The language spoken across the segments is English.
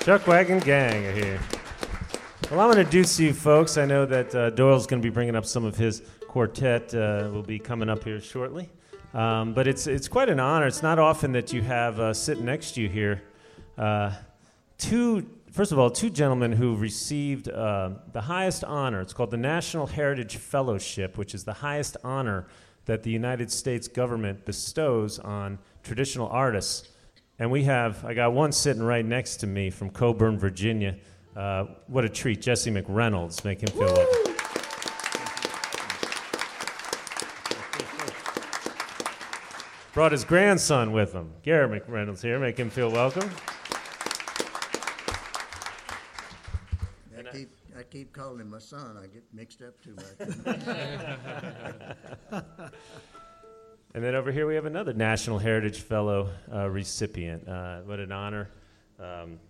Chuck Wagon Gang are here. Well, I'm going to deuce you folks. I know that Doyle's going to be bringing up some of his quartet. Will be coming up here shortly. But it's quite an honor. It's not often that you have sitting next to you here two gentlemen who received the highest honor. It's called the National Heritage Fellowship, which is the highest honor that the United States government bestows on traditional artists. And I got one sitting right next to me from Coburn, Virginia. What a treat, Jesse McReynolds. Make him feel welcome. Brought his grandson with him. Garrett McReynolds here. Make him feel welcome. I keep calling him my son. I get mixed up too much. And then over here we have another National Heritage Fellow recipient. What an honor. From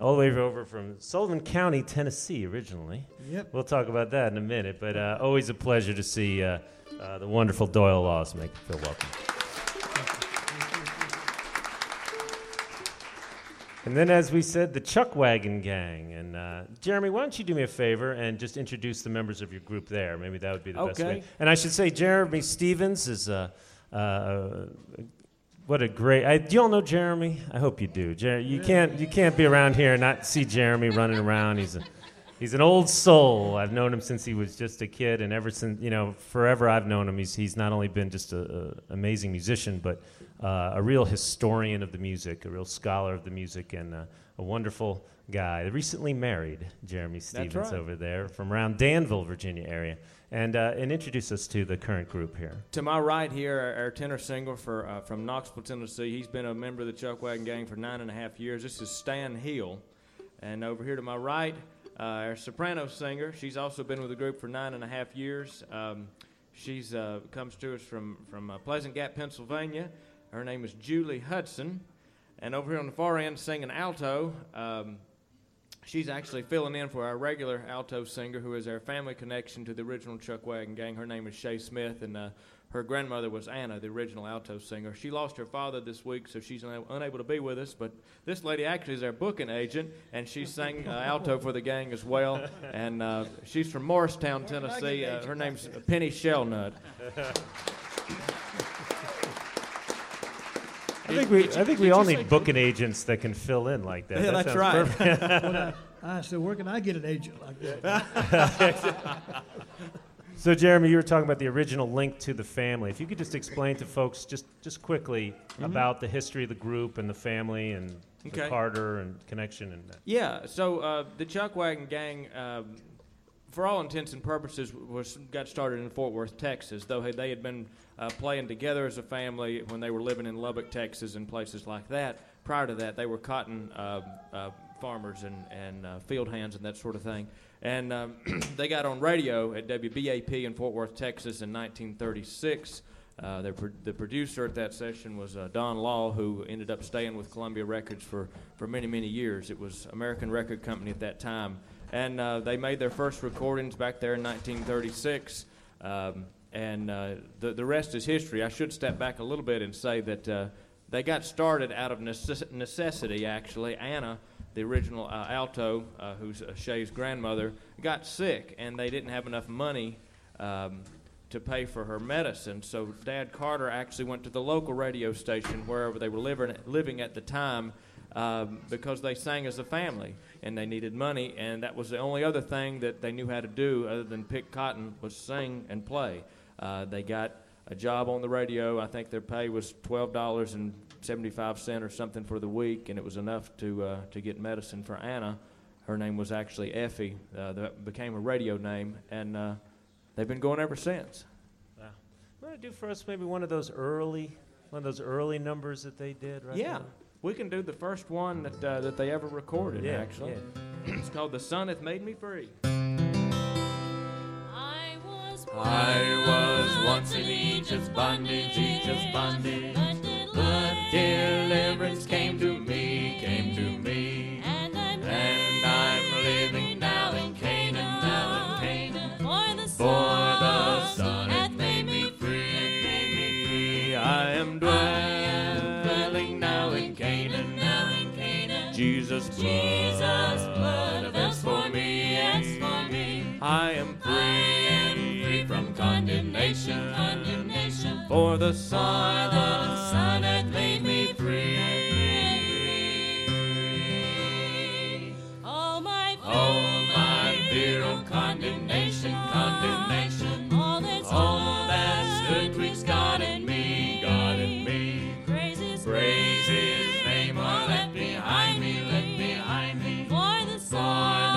all the way over from Sullivan County, Tennessee, originally. Yep. We'll talk about that in a minute. But always a pleasure to see the wonderful Doyle Laws. Make him feel welcome. And then, as we said, the Chuck Wagon Gang. And Jeremy, why don't you do me a favor and just introduce the members of your group there? Maybe that would be the best way. And I should say, Jeremy Stevens is what a great. Do you all know Jeremy? I hope you do. You can't be around here and not see Jeremy running around. He's an old soul. I've known him since he was just a kid, and ever since, forever I've known him. He's not only been just an amazing musician, but a real historian of the music, a real scholar of the music, and a wonderful guy. Recently married, Jeremy Stevens. That's right. Over there from around Danville, Virginia area. And introduce us to the current group here. To my right here, our tenor singer from Knoxville, Tennessee. He's been a member of the Chuck Wagon Gang for 9.5 years. This is Stan Hill. And over here to my right, our soprano singer. She's also been with the group for 9.5 years. She's comes to us from Pleasant Gap, Pennsylvania. Her name is Julie Hudson. And over here on the far end, singing alto, she's actually filling in for our regular alto singer, who is our family connection to the original Chuck Wagon Gang. Her name is Shay Smith, and her grandmother was Anna, the original alto singer. She lost her father this week, so she's unable to be with us, but this lady actually is our booking agent, and she sang alto for the gang as well, and she's from Morristown, Tennessee. Her name's Penny Shellnut. I think we all need booking agents that can fill in like that. Yeah, that's right. Well, I said, where can I get an agent like that? So, Jeremy, you were talking about the original link to the family. If you could just explain to folks just quickly about the history of the group and the family and the Carter and connection and that. Yeah. So the Chuck Wagon Gang, for all intents and purposes, got started in Fort Worth, Texas, though they had been playing together as a family when they were living in Lubbock, Texas, and places like that. Prior to that, they were cotton farmers and field hands and that sort of thing. And they got on radio at WBAP in Fort Worth, Texas in 1936. The producer at that session was Don Law, who ended up staying with Columbia Records for many, many years. It was American Record Company at that time. And they made their first recordings back there in 1936, and the rest is history. I should step back a little bit and say that they got started out of necessity, actually. Anna, the original alto, who's Shay's grandmother, got sick, and they didn't have enough money to pay for her medicine, so Dad Carter actually went to the local radio station wherever they were living at the time, because they sang as a family and they needed money, and that was the only other thing that they knew how to do other than pick cotton was sing and play. They got a job on the radio. I think their pay was $12.75 or something for the week, and it was enough to get medicine for Anna. Her name was actually Effie. That became a radio name, and they've been going ever since. Wow. You want to do for us maybe one of those early numbers that they did, right? Yeah. Now? We can do the first one that they ever recorded, actually. Yeah. It's called The Sun Hath Made Me Free. I was once in Egypt's bondage, but deliverance came to me. And I'm living now in Canaan. For the Sun hath made me free. I am dwelling now in Canaan. Jesus' blood of X for me. I am free from condemnation. For the Son hath made me free. All my fear of condemnation. All that's good twixt God and me. Praise His name, all left behind me. For the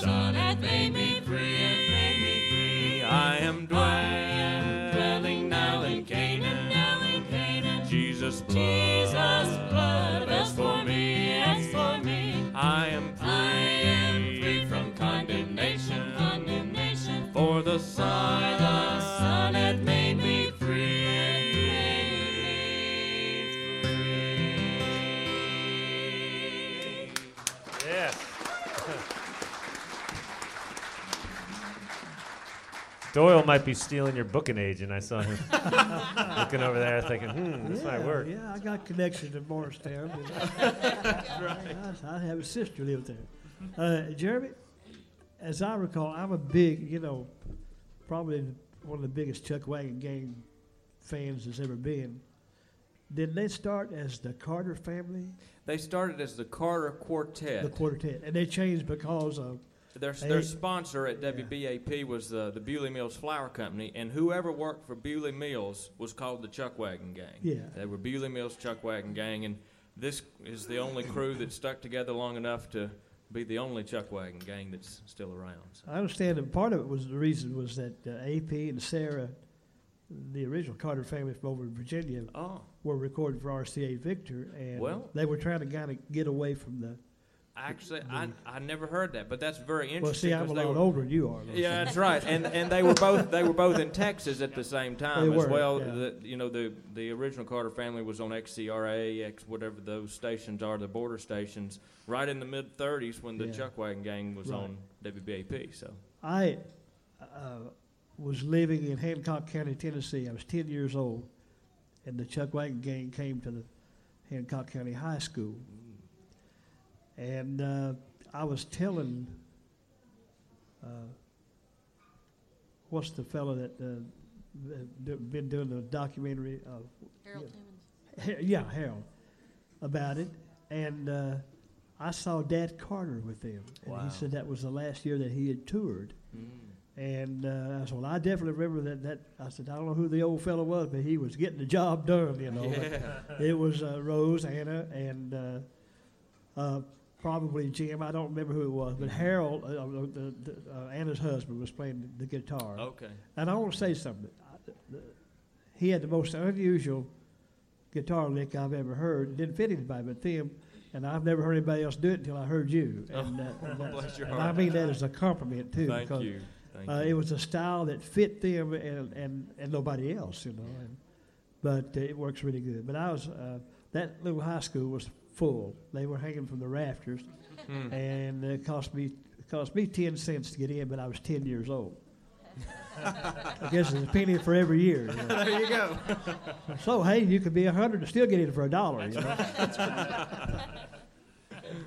Son hath made me free. I am dwelling now in Canaan. Jesus' blood best for me. I am free from condemnation. For the Son hath made me free. Doyle might be stealing your booking agent. I saw him looking over there thinking, this might work. Yeah, I got connections in Morristown. I have a sister live there. Jeremy, as I recall, I'm a big, probably one of the biggest Chuck Wagon Gang fans there's ever been. Did they start as the Carter family? They started as the Carter Quartet. The Quartet. And they changed because of... Their sponsor at WBAP was the Bewley Mills Flour Company, and whoever worked for Bewley Mills was called the Chuck Wagon Gang. Yeah. They were Bewley Mills Chuck Wagon Gang, and this is the only crew that stuck together long enough to be the only Chuck Wagon Gang that's still around. So. I understand that part of it was the reason was that AP and Sarah, the original Carter family from over in Virginia, were recording for RCA Victor, and they were trying to kind of get away from the... Actually, I never heard that, but that's very interesting. Well, see, I'm a lot older than you are. Yeah, that's right. And they were both in Texas at the same time as well. Yeah. The original Carter family was on XCRA, X whatever those stations are, the border stations, right in the mid '30s when the Chuck Wagon Gang was on WBAP. So I was living in Hancock County, Tennessee. I was 10 years old, and the Chuck Wagon Gang came to the Hancock County High School. And I was telling, what's the fellow that been doing the documentary of Harold Timmons? Harold, about it. And I saw Dad Carter with them, and he said that was the last year that he had toured. Mm. And I said, I definitely remember that. I said, I don't know who the old fellow was, but he was getting the job done. It was Rose, Anna, and. Probably Jim, I don't remember who it was, but Harold, Anna's husband, was playing the guitar. Okay. And I want to say something. He had the most unusual guitar lick I've ever heard. It didn't fit anybody but them, and I've never heard anybody else do it until I heard you. And, bless your heart. And I mean that as a compliment, too. Thank you. It was a style that fit them and nobody else, But it works really good. But I was, that little high school was full. They were hanging from the rafters, and it cost me 10 cents to get in, but I was 10 years old. I guess it's a penny for every year. There you go. So, hey, you could be 100 and still get in for $1.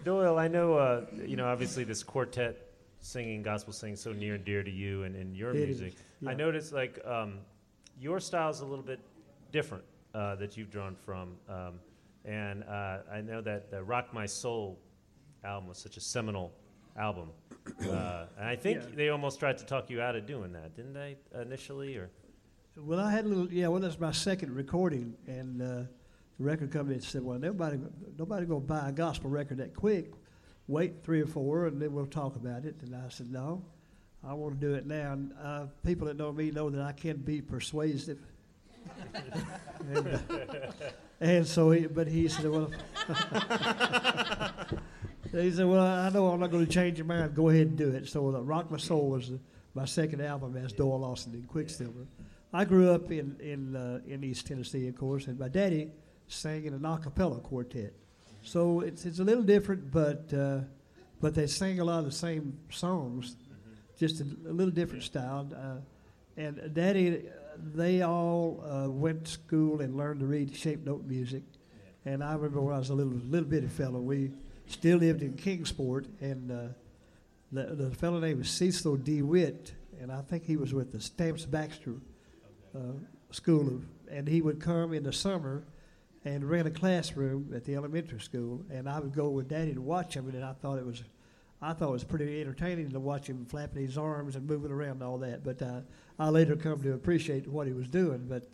Doyle, I know, obviously this quartet singing, gospel singing, so near and dear to you and in your music. Yeah. I noticed, your style's a little bit different that you've drawn from. And I know that the Rock My Soul album was such a seminal album. And I think they almost tried to talk you out of doing that, didn't they, initially? Or? Well, I had a little, that's my second recording. And the record company said, well, nobody's going to buy a gospel record that quick. Wait 3 or 4, and then we'll talk about it. And I said, no, I want to do it now. And people that know me know that I can be persuasive. And so, he said, well, I know I'm not going to change your mind. Go ahead and do it. So Rock My Soul was my second album as Doyle Lawson in Quicksilver. Yeah. I grew up in East Tennessee, of course, and my daddy sang in an a cappella quartet. So it's a little different, but they sang a lot of the same songs, just a little different style. And Daddy... They all went to school and learned to read shape note music, And I remember when I was a little bitty fellow, we still lived in Kingsport, and the fellow named was Cecil DeWitt, and I think he was with the Stamps-Baxter School, and he would come in the summer and rent a classroom at the elementary school, and I would go with Daddy to watch him, and I thought it was pretty entertaining to watch him flapping his arms and moving around and all that, but I later come to appreciate what he was doing. But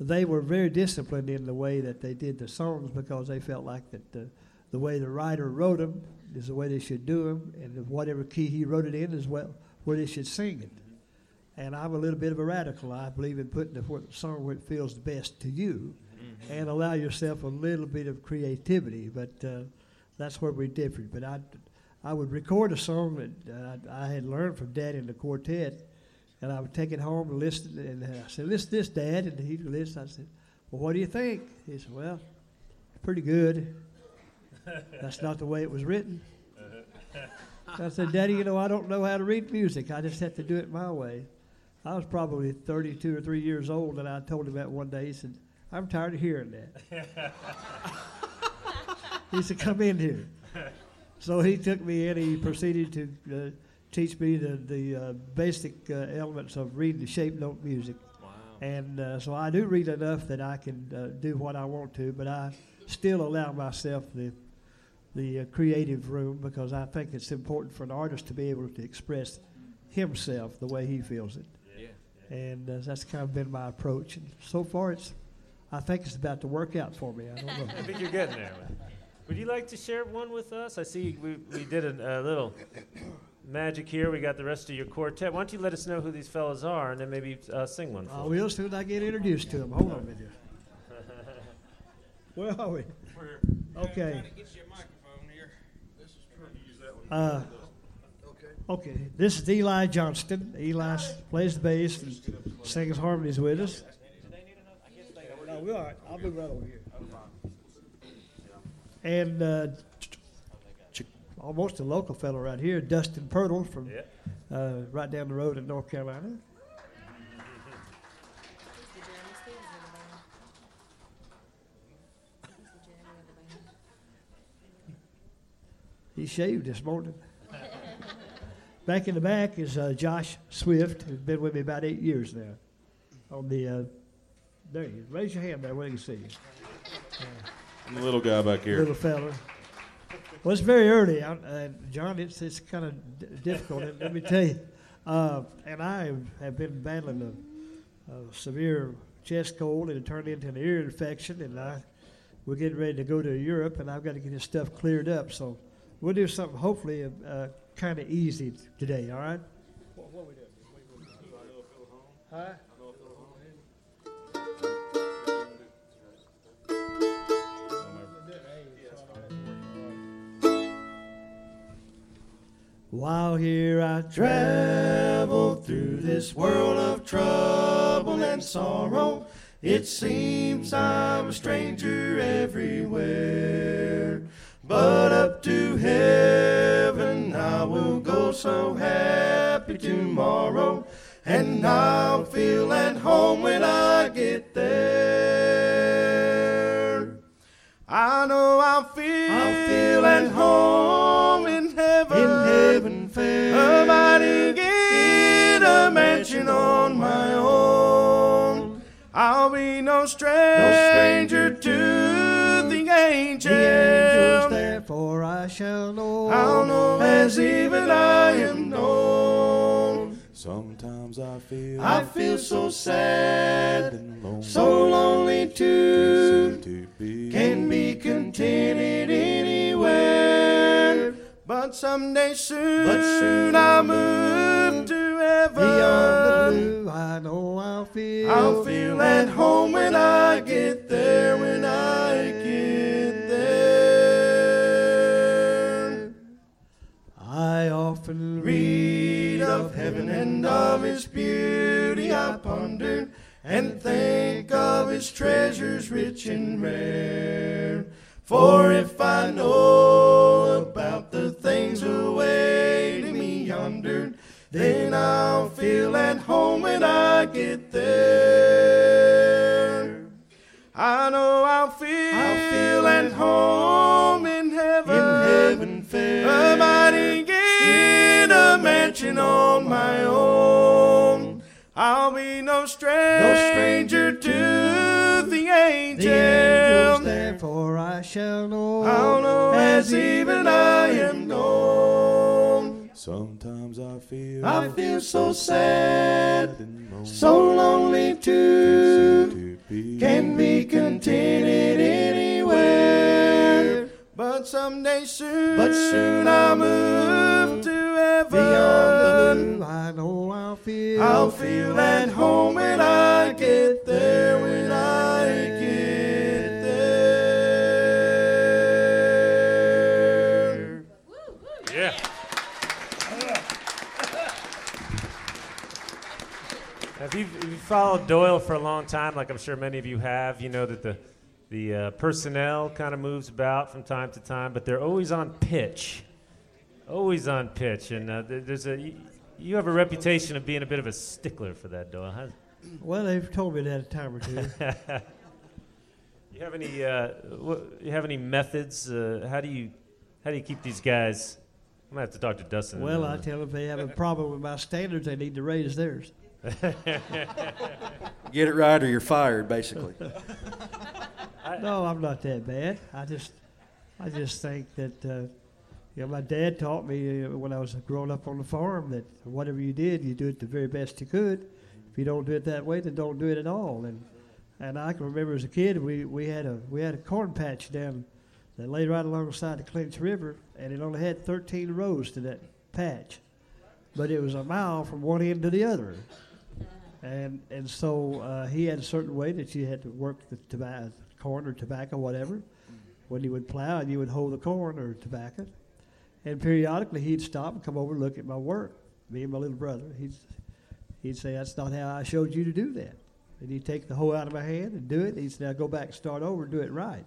they were very disciplined in the way that they did the songs, because they felt like that the way the writer wrote them is the way they should do them, and whatever key he wrote it in is where they should sing it. And I'm a little bit of a radical. I believe in putting the song where it feels best to you, and allow yourself a little bit of creativity, but that's where we differed. But I would record a song that I had learned from Dad in the quartet, and I would take it home and listen, and I said, "Listen to this, Dad," and he'd listen. I said, "Well, what do you think?" He said, "Well, pretty good. That's not the way it was written." I said, "Daddy, you know, I don't know how to read music. I just have to do it my way." I was probably 32 or 3 years old, and I told him that one day. He said, "I'm tired of hearing that." He said, "Come in here." So he took me in. He proceeded to teach me the basic elements of reading the shape note music. Wow. And so I do read enough that I can do what I want to, but I still allow myself the creative room, because I think it's important for an artist to be able to express himself the way he feels it. Yeah. And that's kind of been my approach. And so far, I think it's about to work out for me. I don't know. I think you're getting there. Would you like to share one with us? I see we did a little magic here. We got the rest of your quartet. Why don't you let us know who these fellas are, and then maybe sing one for us. I will, soon as I get introduced to them. Hold on a minute. Where are we? We're trying to get you a microphone here. This is true. You use that one. Okay. This is Eli Johnston. Eli plays the bass and sings harmonies with us. No, we're all right. I'll be right over here. And almost a local fellow right here, Dustin Pirtle from right down the road in North Carolina. He shaved this morning. Back in the back is Josh Swift, who's been with me about 8 years now. On the there you go. Raise your hand there where you can see you. The little guy back here. Little fella. Well, it's very early, John. It's kind of difficult. Let me tell you. And I have been battling a severe chest cold, and it turned into an ear infection. And we're getting ready to go to Europe, and I've got to get this stuff cleared up. So we'll do something hopefully kind of easy today. All right. What we do? Huh? While here I travel through this world of trouble and sorrow, it seems I'm a stranger everywhere. But up to heaven I will go so happy tomorrow, and I'll feel at home when I get there. I know I'll feel at home in heaven. I might get a mansion on my own. I'll be no stranger to the angels, therefore I shall know. I'll know as even I am known. Sometimes I feel so sad and lonely, so lonely too. Can't be contented anywhere. But someday soon I'll move to heaven. Beyond the blue, I know I'll feel at home when I get there. When I get there, I often read of heaven and of its beauty. I ponder and think of its treasures rich and rare. For if I know about the things awaiting me yonder, then I'll feel at home when I get there. I know I'll feel I shall know, I'll know as even I am known. Sometimes I feel so sad, so lonely too. Can't be contented anywhere. But soon I'll move to heaven. Beyond the blue, I know I'll feel at home when I get there. When I get there. Yeah. If you followed Doyle for a long time, like I'm sure many of you have, you know that the personnel kind of moves about from time to time, but they're always on pitch. Always on pitch, and there's a. You have a reputation of being a bit of a stickler for that, Doyle. Huh? Well, they've told me that a time or two. You have any? You have any methods? How do you keep these guys? I'm gonna have to talk to Dustin. Well, I tell them if they have a problem with my standards, they need to raise theirs. Get it right, or you're fired, basically. No, I'm not that bad. I just think that. You know, my dad taught me when I was growing up on the farm that whatever you did, you do it the very best you could. If you don't do it that way, then don't do it at all. And I can remember as a kid, we had a corn patch down that lay right alongside the Clinch River, and it only had 13 rows to that patch, but it was a mile from one end to the other. And so he had a certain way that you had to work the corn or tobacco, whatever. When you would plow, and you would hold the corn or tobacco. And periodically, he'd stop and come over and look at my work, me and my little brother. He'd say, that's not how I showed you to do that. And he'd take the hoe out of my hand and do it. And he'd say, now go back and start over and do it right.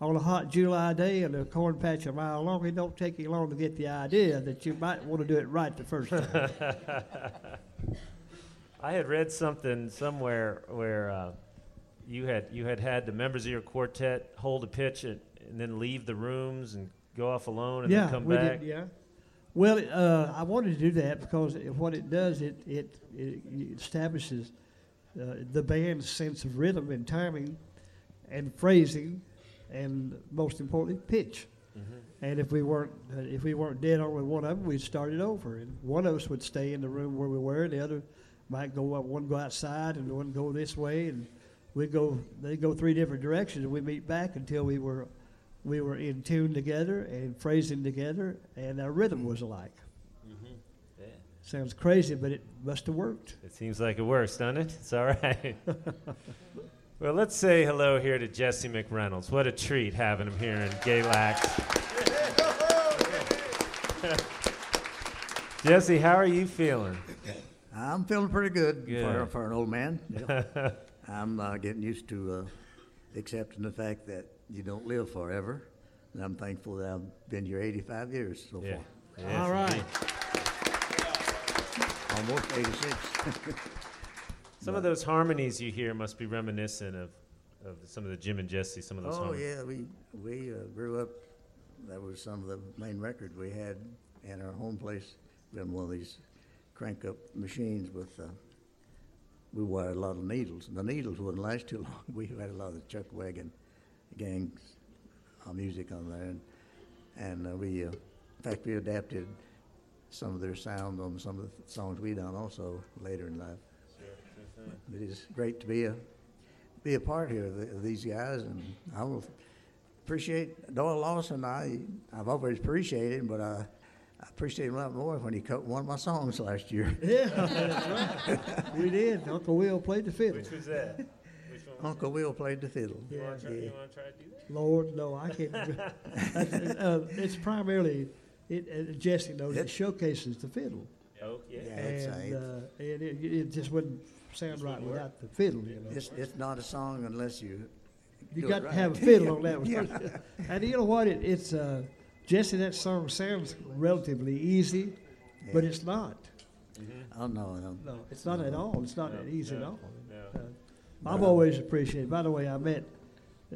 On a hot July day and a corn patch a mile long, it don't take you long to get the idea that you might want to do it right the first time. I had read something somewhere where you had the members of your quartet hold a pitch and then leave the rooms and go off alone and then come back? Yeah. Well, I wanted to do that because what it does, it establishes the band's sense of rhythm and timing and phrasing and, most importantly, pitch. Mm-hmm. And if we weren't dead on with one of them, we'd start it over. And one of us would stay in the room where we were, and the other might go up, one go outside and one go this way, and they'd go three different directions, and we'd meet back until we were in tune together and phrasing together, and our rhythm was alike. Mm-hmm. Yeah. Sounds crazy, but it must have worked. It seems like it works, doesn't it? It's all right. Well, let's say hello here to Jesse McReynolds. What a treat having him here in Galax. Jesse, how are you feeling? I'm feeling pretty good. For an old man. Yeah. I'm getting used to accepting the fact that you don't live forever, and I'm thankful that I've been here 85 years so far. Yes, all right. Almost 86. Some of those harmonies you hear must be reminiscent of some of the Jim and Jesse, some of those harmonies. Oh, yeah, we grew up. That was some of the main record we had at our home place. We had one of these crank-up machines with... we wired a lot of needles. The needles wouldn't last too long. We had a lot of the Chuck Wagon Gang's music on there, and we, in fact, we adapted some of their sound on some of the songs we done also later in life. Sure. It is great to be a part here of these guys, and I will appreciate Doyle Lawson. I've always appreciated him, but I appreciate him a lot more when he cut one of my songs last year. Yeah, that's right. We did. Uncle Will played the fiddle. Which was that? Uncle Will played the fiddle. You want to try to do that? Lord, no, I can't. It's primarily, Jesse knows, it showcases the fiddle. Oh, yeah. And it just wouldn't sound right without the fiddle. You know? It's not a song unless you You got to have a fiddle on that one. Yeah. And you know what? It's Jesse, that song sounds relatively easy, but it's not. Mm-hmm. Oh, no. It's not at all. It's not easy at all. No. I've always appreciated. By the way, I met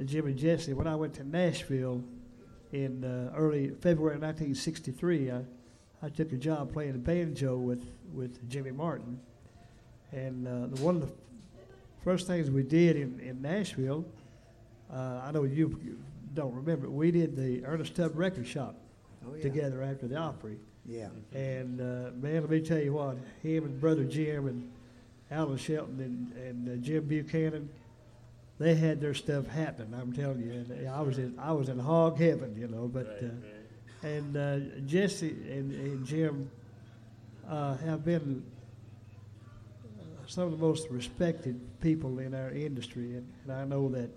Jim and Jesse when I went to Nashville in early February 1963. I took a job playing the banjo with Jimmy Martin, and one of the first things we did in Nashville I know you don't remember, we did the Ernest Tubb Record Shop together after the Opry. Yeah. And, man, let me tell you what, him and Brother Jim and Alan Shelton and Jim Buchanan, they had their stuff happening, I'm telling you. And I was in hog heaven, you know. But and Jesse and Jim have been some of the most respected people in our industry, and I know that.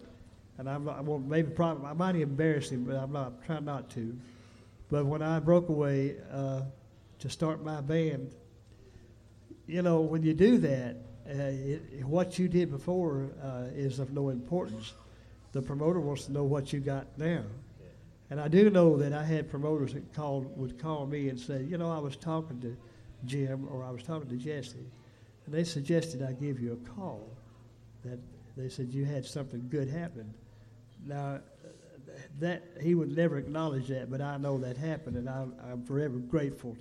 And I'm not, I won't, maybe probably I might embarrass him, but I'm not trying not to. But when I broke away to start my band, you know, when you do that, what you did before is of no importance. The promoter wants to know what you got now. Yeah. And I do know that I had promoters that would call me and say, you know, I was talking to Jim or I was talking to Jesse, and they suggested I give you a call. That they said you had something good happen. Now, that he would never acknowledge that, but I know that happened, and I'm forever grateful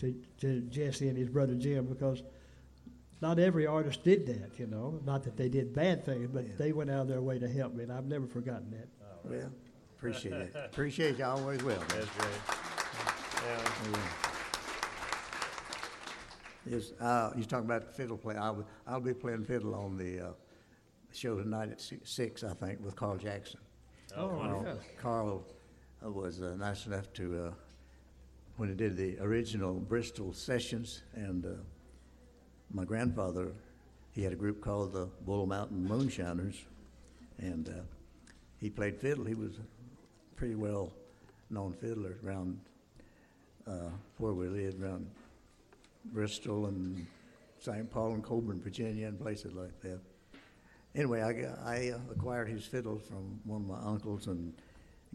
to Jesse and his brother Jim, because not every artist did that, you know. Not that they did bad things, but they went out of their way to help me, and I've never forgotten that. Oh, right. Well, appreciate it. Appreciate you always will. That's great. Yeah. Yes, you talking about fiddle play. I'll be playing fiddle on the show tonight at 6, I think, with Carl Jackson. Carl was nice enough to, when he did the original Bristol sessions, and my grandfather, he had a group called the Bull Mountain Moonshiners, and he played fiddle. He was a pretty well-known fiddler around where we lived, around Bristol and St. Paul and Coburn, Virginia, and places like that. Anyway, I acquired his fiddle from one of my uncles and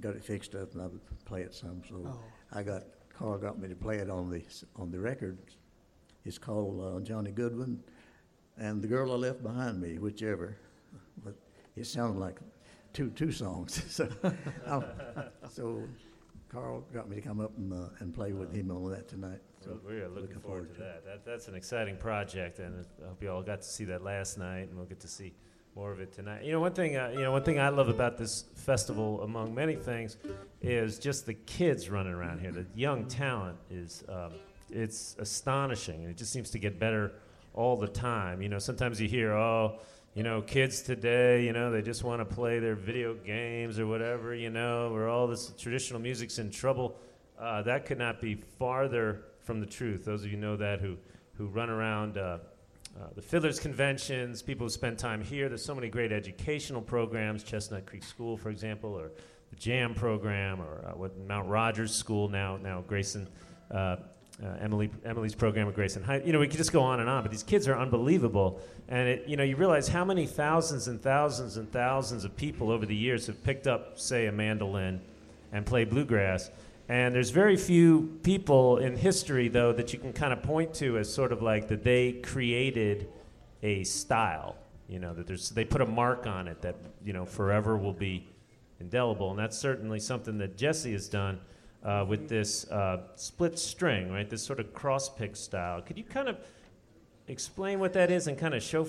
got it fixed up, and I would play it some. So Carl got me to play it on the record. It's called Johnny Goodwin and The Girl I Left Behind Me, whichever. But it sounded like two songs. So Carl got me to come up and play with him on that tonight. So we are looking forward to that. That's an exciting project, and I hope you all got to see that last night, and we'll get to see more of it tonight. You know, one thing I love about this festival, among many things, is just the kids running around here. The young talent is it's astonishing, and it just seems to get better all the time. You know, sometimes you hear, kids today, they just want to play their video games or whatever, where all this traditional music's in trouble. That could not be farther from the truth. Those of you know that who run around the fiddlers' conventions, people who spend time here. There's so many great educational programs, Chestnut Creek School, for example, or the JAM program, or Mount Rogers School, now Grayson, Emily's program at Grayson High. We could just go on and on, but these kids are unbelievable. And you realize how many thousands and thousands and thousands of people over the years have picked up, say, a mandolin and play bluegrass. And there's very few people in history, though, that you can kind of point to as sort of like that they created a style, that they put a mark on it that, forever will be indelible. And that's certainly something that Jesse has done with this split string, right, this sort of cross-pick style. Could you kind of explain what that is and kind of show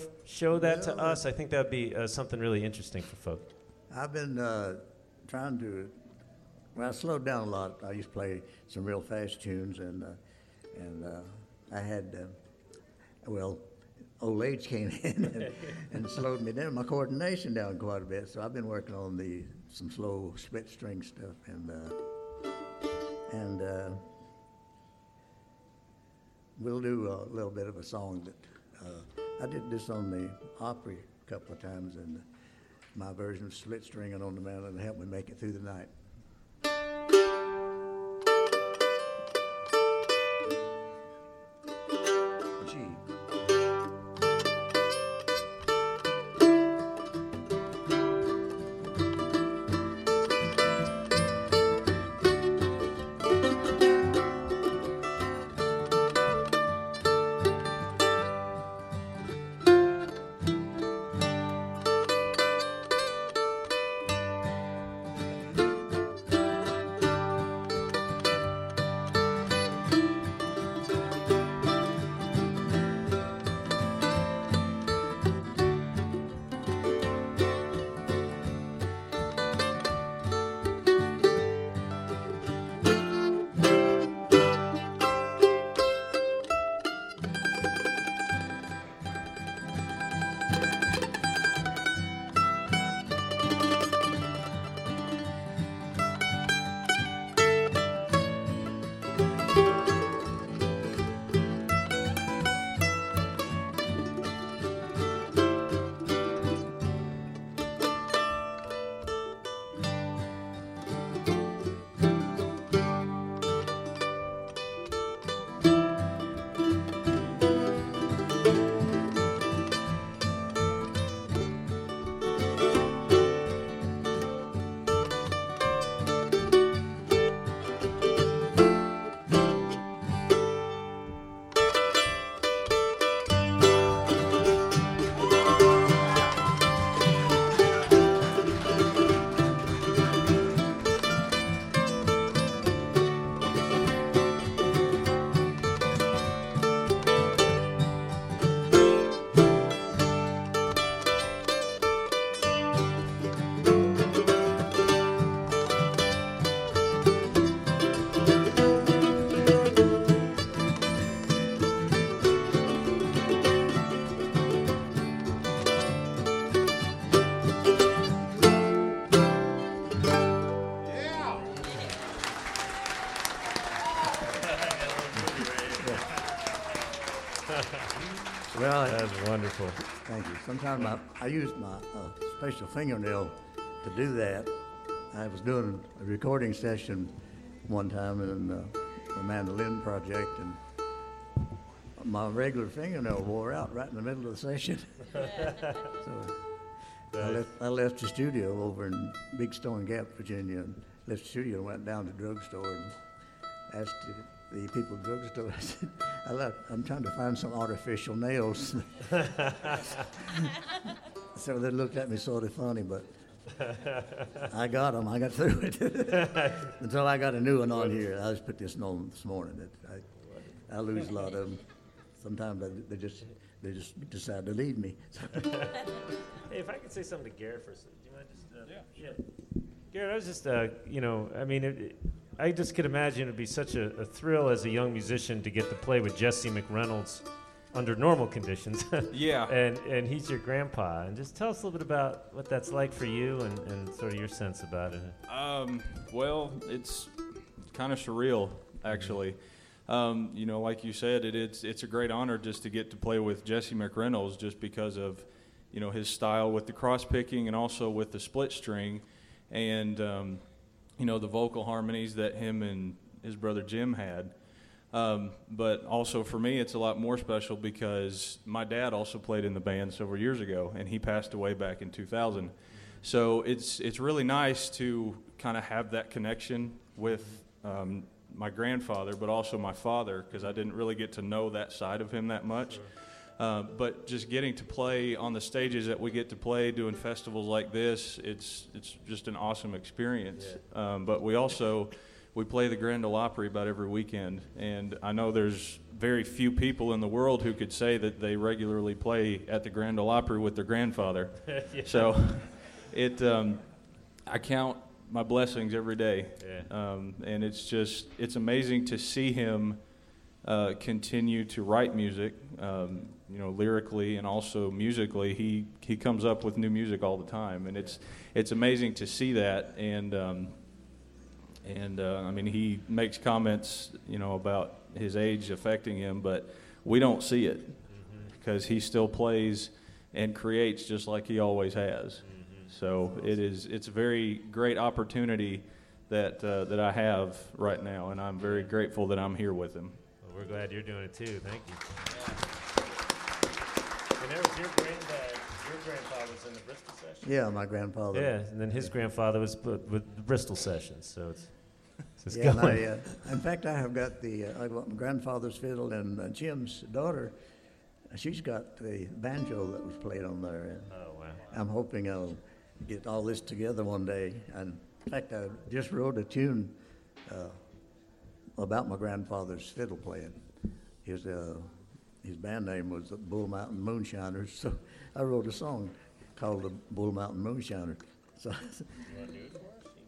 that to us? I think that would be something really interesting for folk. I've been trying to... Well, I slowed down a lot. I used to play some real fast tunes, and I had, old age came in and slowed me down, my coordination down quite a bit. So I've been working on some slow split string stuff, and we'll do a little bit of a song that I did this on the Opry a couple of times, and my version of split stringing on the mountain helped me make it through the night. Well, that's wonderful. Thank you. Sometimes I used my special fingernail to do that. I was doing a recording session one time in the mandolin project, and my regular fingernail wore out right in the middle of the session. So I left the studio over in Big Stone Gap, Virginia, and left the studio and went down to the drugstore and asked the people at the drugstore. I said, I'm trying to find some artificial nails. So they looked at me sort of funny, but I got them. I got through it until I got a new one on here. I just put this on this morning. I lose a lot of them. Sometimes they just decide to leave me. Hey, if I could say something to Garrett for a second, do you mind just? Yeah. Garrett, I was just, I just could imagine it'd be such a thrill as a young musician to get to play with Jesse McReynolds under normal conditions. Yeah. And he's your grandpa. And just tell us a little bit about what that's like for you and sort of your sense about it. Well, it's kind of surreal, actually. Like you said, it's a great honor just to get to play with Jesse McReynolds just because of, his style with the cross picking and also with the split string and, the vocal harmonies that him and his brother Jim had. But also for me, it's a lot more special because my dad also played in the band several years ago, and he passed away back in 2000. So it's really nice to kind of have that connection with my grandfather, but also my father, because I didn't really get to know that side of him that much. Sure. But just getting to play on the stages that we get to play, doing festivals like this, it's just an awesome experience. Yeah. But we play the Grand Ole Opry about every weekend, and I know there's very few people in the world who could say that they regularly play at the Grand Ole Opry with their grandfather. Yeah. So I count my blessings every day. Yeah. And it's amazing to see him continue to write music, lyrically and also musically. He comes up with new music all the time, and it's amazing to see that. And he makes comments, about his age affecting him, but we don't see it because he still plays and creates just like he always has. Mm-hmm. So it's a very great opportunity that I have right now, and I'm very grateful that I'm here with him. We're glad you're doing it too. Thank you. Yeah. And that was your granddad. Your grandfather was in the Bristol session. Yeah, my grandfather. Yeah, and then his grandfather was with the Bristol session. So it's going. In fact, I have got my grandfather's fiddle, and Jim's daughter, she's got the banjo that was played on there. And oh wow! I'm hoping I'll get all this together one day. And in fact, I just wrote a tune. About my grandfather's fiddle playing. His band name was the Bull Mountain Moonshiners, so I wrote a song called the Bull Mountain Moonshiners. So, you want to do it for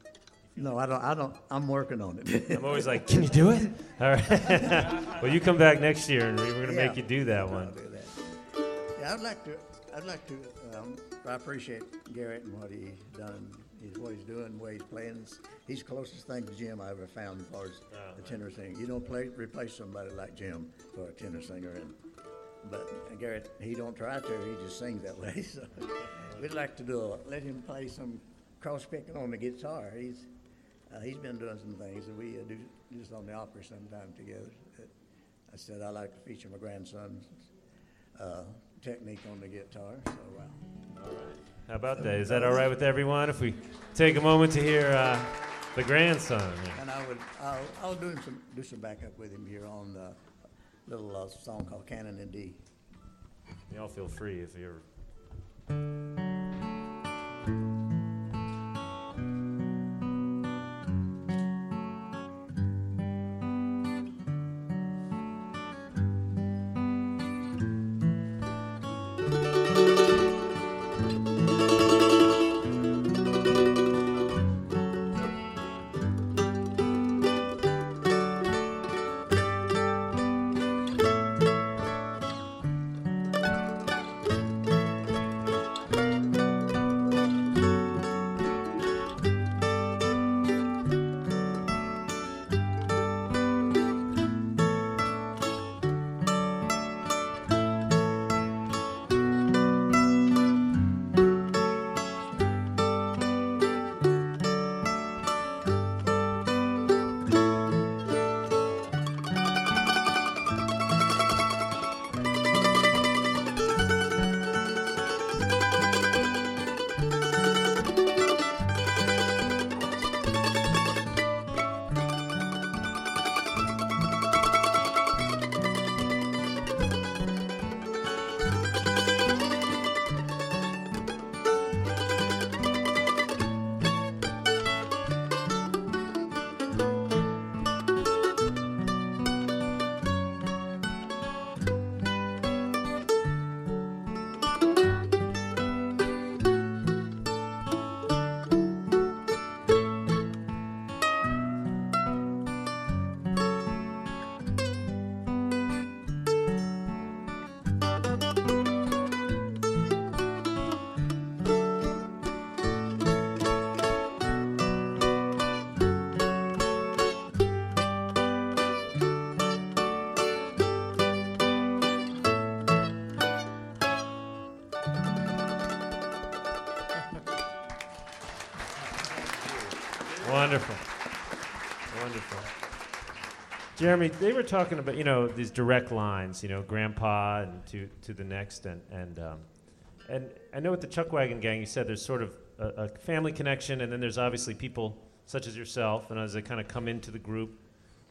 us? No, I don't. I'm working on it. I'm always like, can you do it? All right. Well, you come back next year, and we're going to make you do that one. Do that. Yeah, I'd like to. I appreciate Garrett and what he's done. What he's doing, the way he's playing. He's the closest thing to Jim I ever found as far as a tenor singer. You don't replace somebody like Jim for a tenor singer. But Garrett, he don't try to. He just sings that way. So we'd like to let him play some cross-picking on the guitar. He's been doing some things, and we do this on the opera sometime together. I said I like to feature my grandson's technique on the guitar. So all right. How about that? Is that all right with everyone? If we take a moment to hear the grandson. And I'll do some backup with him here on a little song called Canon in D. Y'all feel free if you ever. Wonderful. Wonderful. Jeremy, they were talking about, you know, these direct lines, you know, grandpa and to the next, and I know with the Chuckwagon Gang, you said there's sort of a family connection, and then there's obviously people such as yourself, and as they kind of come into the group,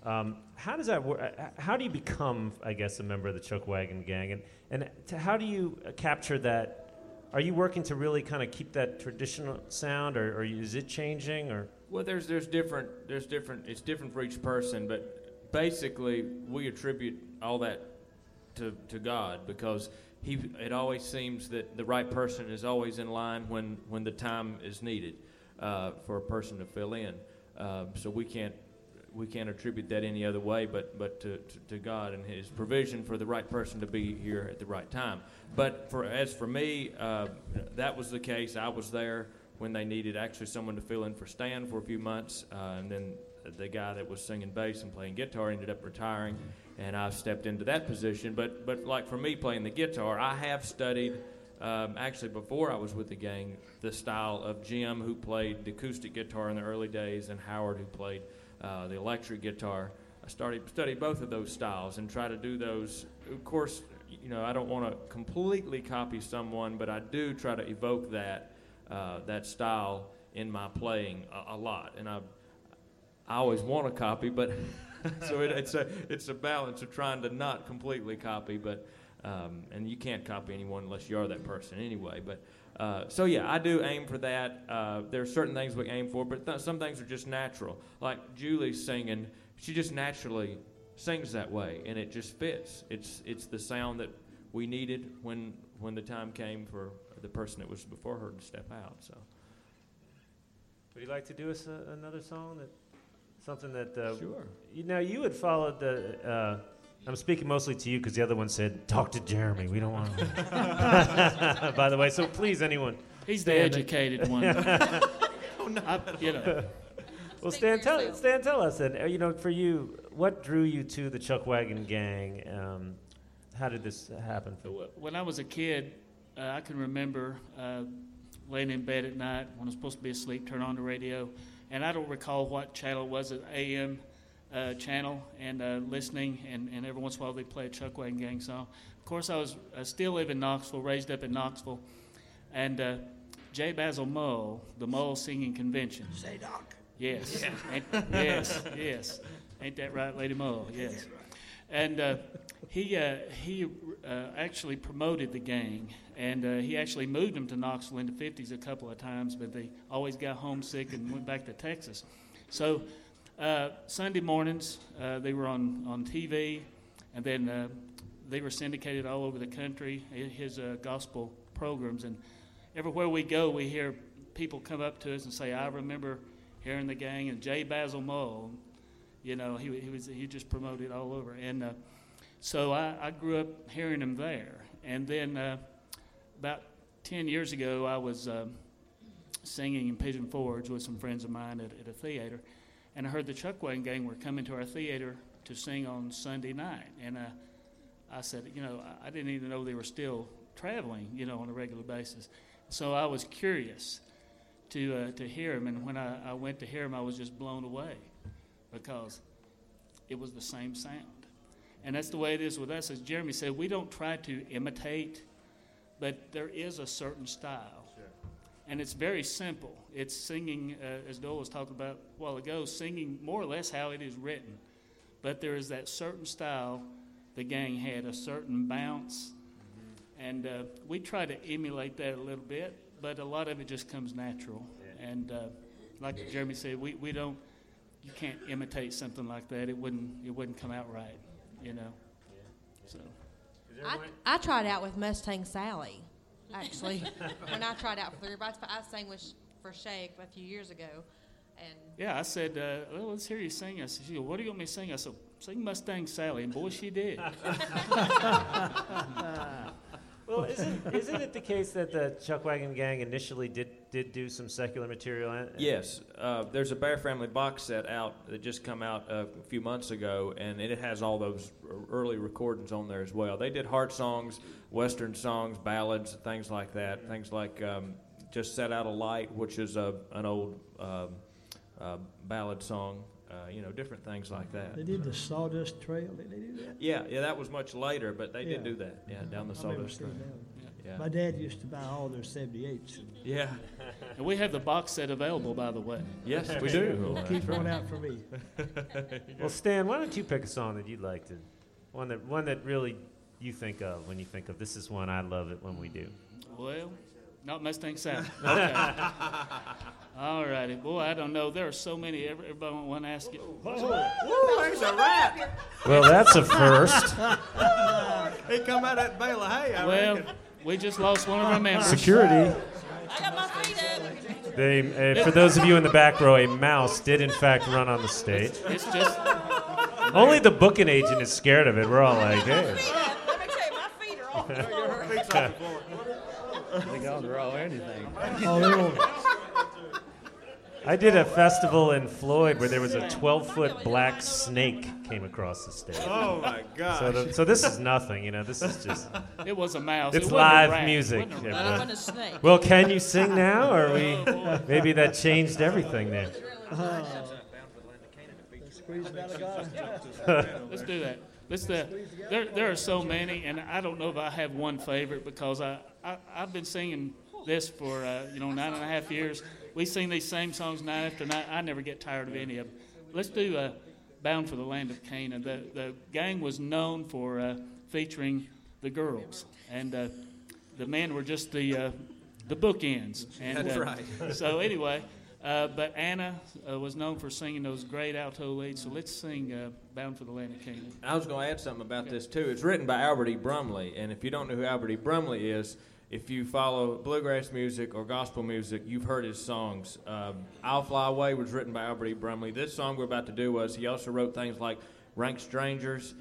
how does that work? How do you become, I guess, a member of the Chuckwagon Gang, and how do you capture that? Are you working to really kind of keep that traditional sound, or is it changing, or? Well, there's different. It's different for each person, but. Basically, we attribute all that to God because it always seems that the right person is always in line when the time is needed for a person to fill in. So we can't attribute that any other way but to God and His provision for the right person to be here at the right time. But as for me, that was the case. I was there when they needed actually someone to fill in for Stan for a few months, and then. The guy that was singing bass and playing guitar ended up retiring, and I stepped into that position. But like for me playing the guitar, I have studied, actually before I was with the gang, the style of Jim, who played the acoustic guitar in the early days, and Howard, who played the electric guitar. I studied both of those styles and try to do those. Of course, you know, I don't want to completely copy someone, but I do try to evoke that style in my playing a lot, and I always want to copy, but so it's a balance of trying to not completely copy, but and you can't copy anyone unless you are that person anyway. But so yeah, I do aim for that. There are certain things we aim for, but some things are just natural. Like Julie's singing, she just naturally sings that way, and it just fits. It's the sound that we needed when the time came for the person that was before her to step out. So, would you like to do us another song that? Something that sure. Now you had followed the. I'm speaking mostly to you because the other one said, "Talk to Jeremy. We don't want him." By the way, so please, anyone. He's the educated one. Oh, no, you know. Well, Stan, tell us then. You know, for you, what drew you to the Chuckwagon Gang? How did this happen? When I was a kid, I can remember laying in bed at night when I was supposed to be asleep, turn on the radio. And I don't recall what channel it was, an AM channel, and listening, and every once in a while they play a Chuckwagon Gang song. Of course, I was still live in Knoxville, raised up in Knoxville, and J. Basil Mull, the Mull Singing Convention. Zadok. Yes. Yeah. Yes. Ain't that right, Lady Mull? Yes. Right. And he actually promoted the gang. And he actually moved them to Knoxville in the 50s a couple of times, but they always got homesick and went back to Texas. So Sunday mornings, they were on TV, and then they were syndicated all over the country, his gospel programs. And everywhere we go, we hear people come up to us and say, I remember hearing the gang, and J. Basil Mull, you know, he just promoted all over. And so I grew up hearing him there. And then... about 10 years ago, I was singing in Pigeon Forge with some friends of mine at a theater, and I heard the Chuckwagon Gang were coming to our theater to sing on Sunday night. And I said, you know, I didn't even know they were still traveling, you know, on a regular basis. So I was curious to hear them, and when I went to hear them, I was just blown away because it was the same sound. And that's the way it is with us. As Jeremy said, we don't try to imitate, but there is a certain style, sure. And it's very simple. It's singing, as Doyle was talking about a while ago, singing more or less how it is written, but there is that certain style the gang had, a certain bounce, mm-hmm. And we try to emulate that a little bit, but a lot of it just comes natural, yeah. And like Jeremy said, we don't, you can't imitate something like that. It wouldn't come out right, you know, yeah. So. I tried out with Mustang Sally, actually, when I tried out for the Rebites, but I sang for Shake a few years ago. And yeah, I said, well, let's hear you sing. I said, she goes, what do you want me to sing? I said, sing Mustang Sally, and boy, she did. Well, isn't it the case that the Chuckwagon Gang initially did do some secular material? Yes. There's a Bear Family box set out that just come out a few months ago, and it has all those early recordings on there as well. They did heart songs, western songs, ballads, things like that. Things like Just Set Out a Light, which is an old ballad song, different things like that. They did the Sawdust Trail, did they do that? Yeah, that was much later, but they did do that, down the Sawdust Trail. Yeah. My dad used to buy all their 78s. Yeah. And we have the box set available, by the way. Yes, we do. Keep one out for me. Well, Stan, why don't you pick a song that you'd like to, one that really you think of when you think of, this is one I love it when we do. Well, not Mustang Sally. Okay. All righty. Boy, I don't know. There are so many. Everybody wants one to ask it. Whoa, there's a rap. Well, that's a first. They come out of that bale of hay, I reckon. We just lost one of our members. Security. I got my feet up. For those of you in the back row, a mouse did in fact run on the stage. It's just only the booking agent is scared of it. We're all like, hey. Let me tell you, my feet are off the floor. They don't draw anything. I did a festival in Floyd where there was a 12-foot black snake came across the stage. Oh my gosh! So this is nothing, This is just. It was a mouse. It's live music. It wasn't a snake. Well, can you sing now, or we? Maybe that changed everything there. Let's do that. There are so many, and I don't know if I have one favorite because I've been singing this for 9.5 years. We sing these same songs night after night. I never get tired of any of them. Let's do Bound for the Land of Canaan. The gang was known for featuring the girls, and the men were just the bookends. And, that's right. So anyway, but Anna was known for singing those great alto leads, so let's sing Bound for the Land of Canaan. I was going to add something about this, too. It's written by Albert E. Brumley, and if you don't know who Albert E. Brumley is, if you follow bluegrass music or gospel music, you've heard his songs. I'll Fly Away was written by Albert E. Brumley. This song we're about to do was, he also wrote things like Rank Strangers,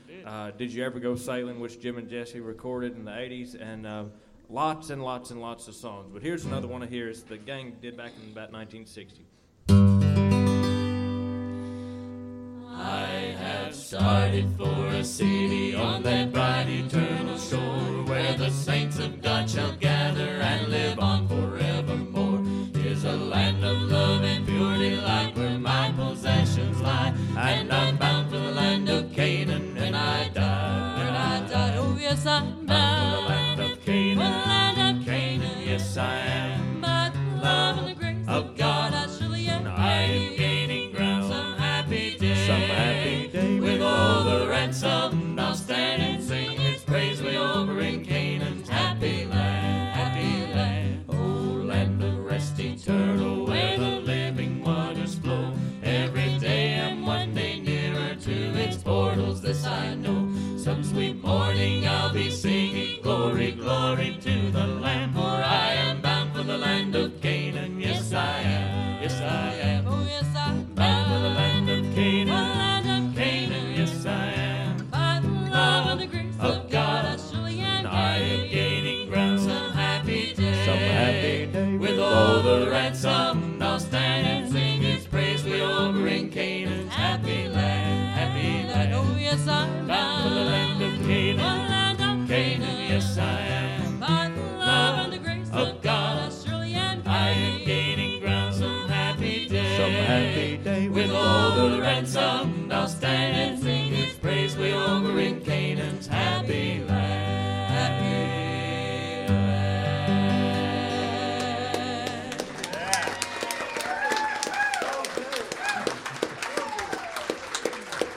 Did You Ever Go Sailing, which Jim and Jesse recorded in the 80s, and lots and lots and lots of songs. But here's another one of his the gang did back in about 1960. I have started for a city on that bright eternal shore where the saints of God shall gather and live on forevermore. 'Tis a land of love and purity like where my possessions lie, and I'm bound for the land of Canaan when I die. When I die, oh yes I'm bound for the land of Canaan. The land of Canaan, yes I am. But the love and the grace of God, I surely am. I am gaining ground. Some happy day with all the ransom, I'll stand and sing His praise way over in Canaan's happy land, oh land of rest eternal, where the living waters flow. Every day and one day nearer to its portals, this I know. Some sweet morning I'll be singing glory, glory to the Lamb, for I am bound for the land of Canaan. Yes, I am. Yes, I am. Oh, yes, I am. Bound for the land of Canaan. The land of Canaan. Yes, I am. By the love and the grace of God, I surely am. I am gaining ground. Some happy day. With all the ransom, I'll stand and sing His praise. We over in Canaan's happy land. Oh, yes, I am. Bound for the land of Canaan. The land of Canaan. Yes, I am. By the love and the grace of God, I surely am. I am gaining ground. Some happy day, with all the ransom, I'll stand and sing His praise. We over in Canaan's happy land. Yeah.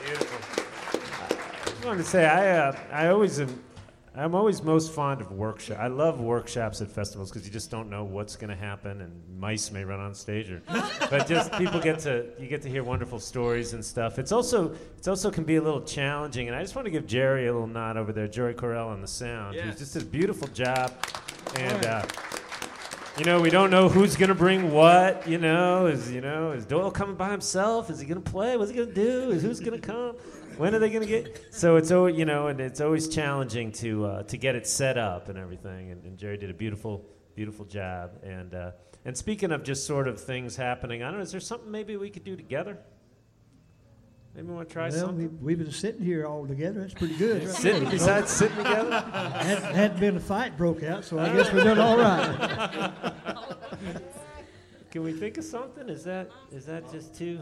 Beautiful. I just wanted to say, I'm always most fond of workshops. I love workshops at festivals because you just don't know what's going to happen, and mice may run on stage, but just people you get to hear wonderful stories and stuff. It's also can be a little challenging, and I just want to give Jerry a little nod over there, Jerry Correll on the sound. Yeah. He just did a beautiful job, and we don't know who's going to bring what. Is Doyle coming by himself? Is he going to play? What's he going to do? Who's going to come? When are they going to get? So it's always, and it's always challenging to get it set up and everything. And Jerry did a beautiful, beautiful job. And speaking of just sort of things happening, I don't know. Is there something maybe we could do together? Maybe we want to try something. We've been sitting here all together. That's pretty good. Right? Sitting together. Hadn't been a fight broke out, so I guess we're doing all right. Can we think of something? Is that just too?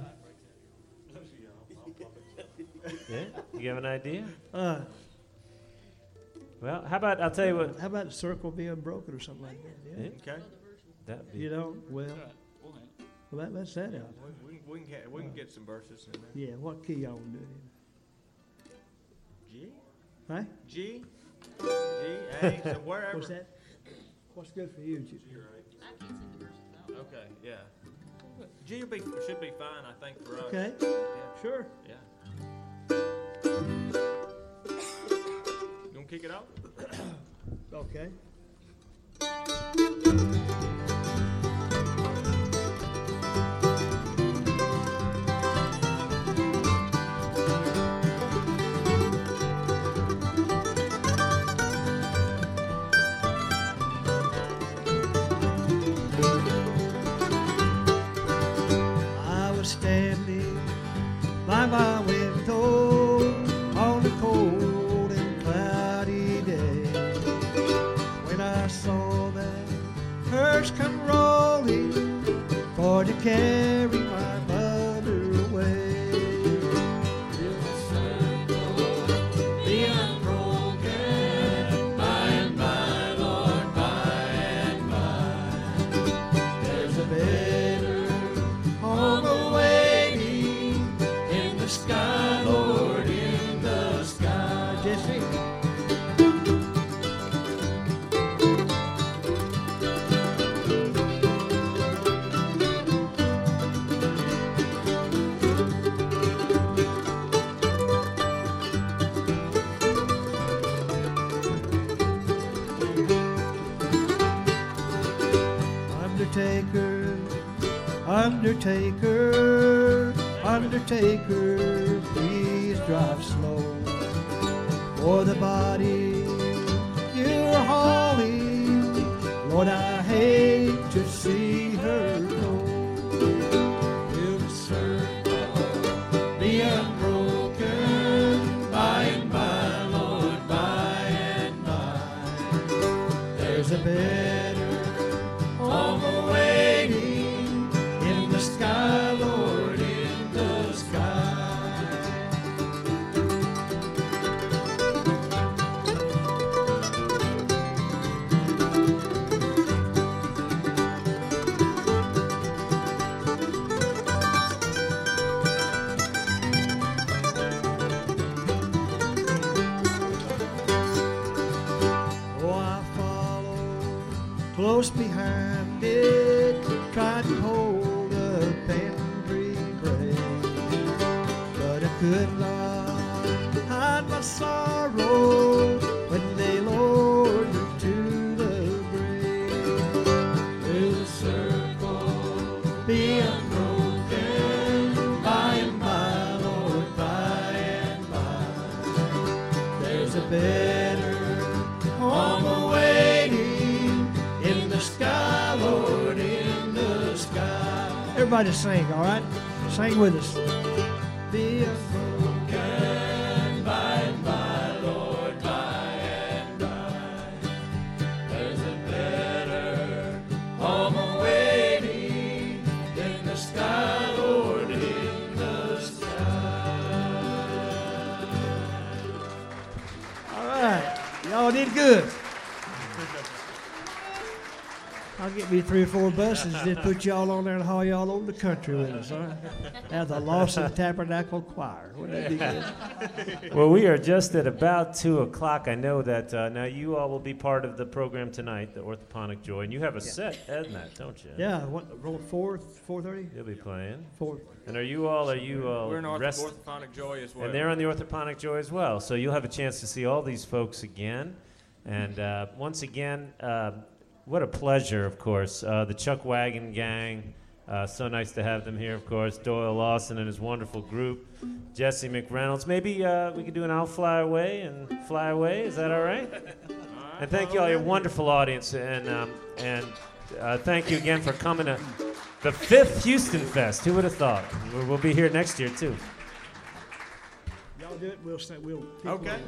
Yeah, you have an idea? Well, how about I'll tell you what? How about the circle be unbroken or something like that? Yeah. Yeah. Okay. That you know, well, that's that out. We can get some verses in there. Yeah. What key y'all want to do it in? G. Right. G. G. A. So wherever. What's that? What's good for you? G. You're right. I can't sing the verses now. Okay. Yeah. G should be fine, I think, for us. Okay. Yeah. Sure. Yeah. Gonna kick it out? Okay. I was standing by my window on a cold and cloudy day, when I saw that hearse come rolling for to carry my mother away. To the circle, the unbroken, by and by, Lord, by and by. There's a better home awaiting in the sky, Lord. Undertaker, undertaker, undertaker, please drive slow, for the body you're hauling, Lord, I hate to see her go. We'll circle the unbroken, by and by, Lord, by and by. There's a better home awaiting in the sky, Lord, in the sky. Oh, I follow close behind, tried to hold a pantry grave, but I could not hide my sorrow when they lowered me to the grave. Through the circle, the unbroken, by and by, Lord, by and by. There's a better home awaiting in the sky, Lord. Everybody sing, all right? Sing with us. Be unbroken, by and by, Lord, by and by. There's a better home awaiting in the sky, Lord, in the sky. All right. Y'all did good. I'll get me 3 or 4 buses and put y'all on there and haul y'all over the country with us, all right? Now the Lawson Tabernacle Choir. Wouldn't that be good? Well, we are just at about 2:00. I know that now you all will be part of the program tonight, the Orthoponic Joy, and you have a set, isn't that, don't you? Yeah, around 4:30. You'll be playing. 4. And are you all? We're in Orthoponic Joy as well. And they're on the Orthoponic Joy as well, so you'll have a chance to see all these folks again, and once again. What a pleasure, of course. The Chuck Wagon Gang, so nice to have them here, of course. Doyle Lawson and his wonderful group. Jesse McReynolds. Maybe we could do an I'll Fly Away and Fly Away. Is that all right? And thank you all, your wonderful audience. And thank you again for coming to the 5th Houston Fest. Who would have thought? We'll be here next year, too. Y'all do it. We'll say we'll. Okay.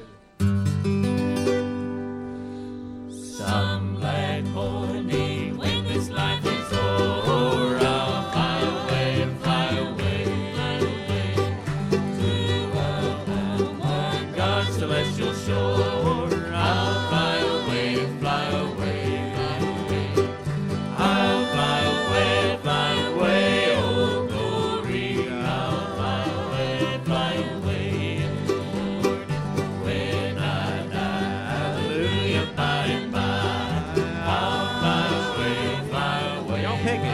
Some black morning when this life is over. celestial shore. I'll fly away, fly away, fly away. I'll fly away, fly away, oh glory. I'll fly away, fly away, Lord. When I die, hallelujah, by and by. I'll fly away, fly away. Y'all pick it.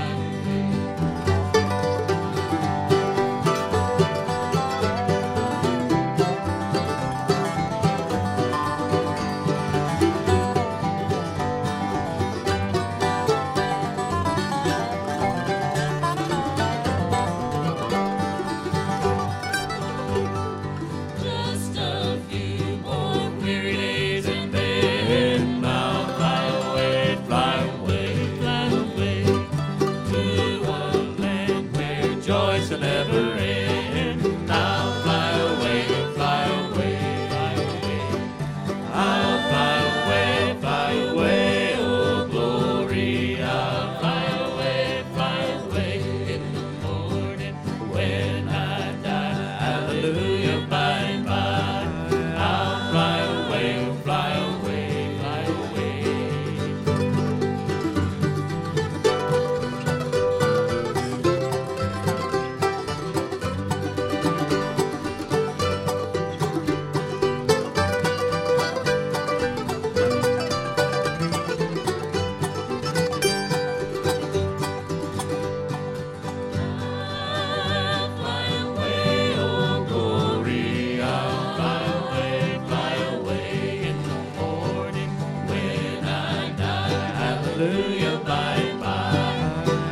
Hallelujah, bye-bye.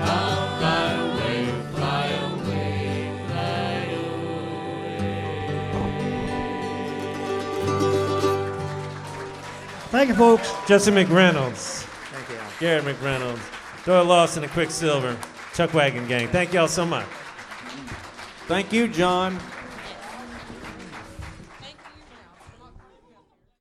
I'll fly away, fly away, fly away. Thank you, folks. Justin McReynolds. Thank you. Garrett McReynolds. Doyle Lawson and Quicksilver. Chuck Wagon Gang. Thank y'all so much. Thank you, John.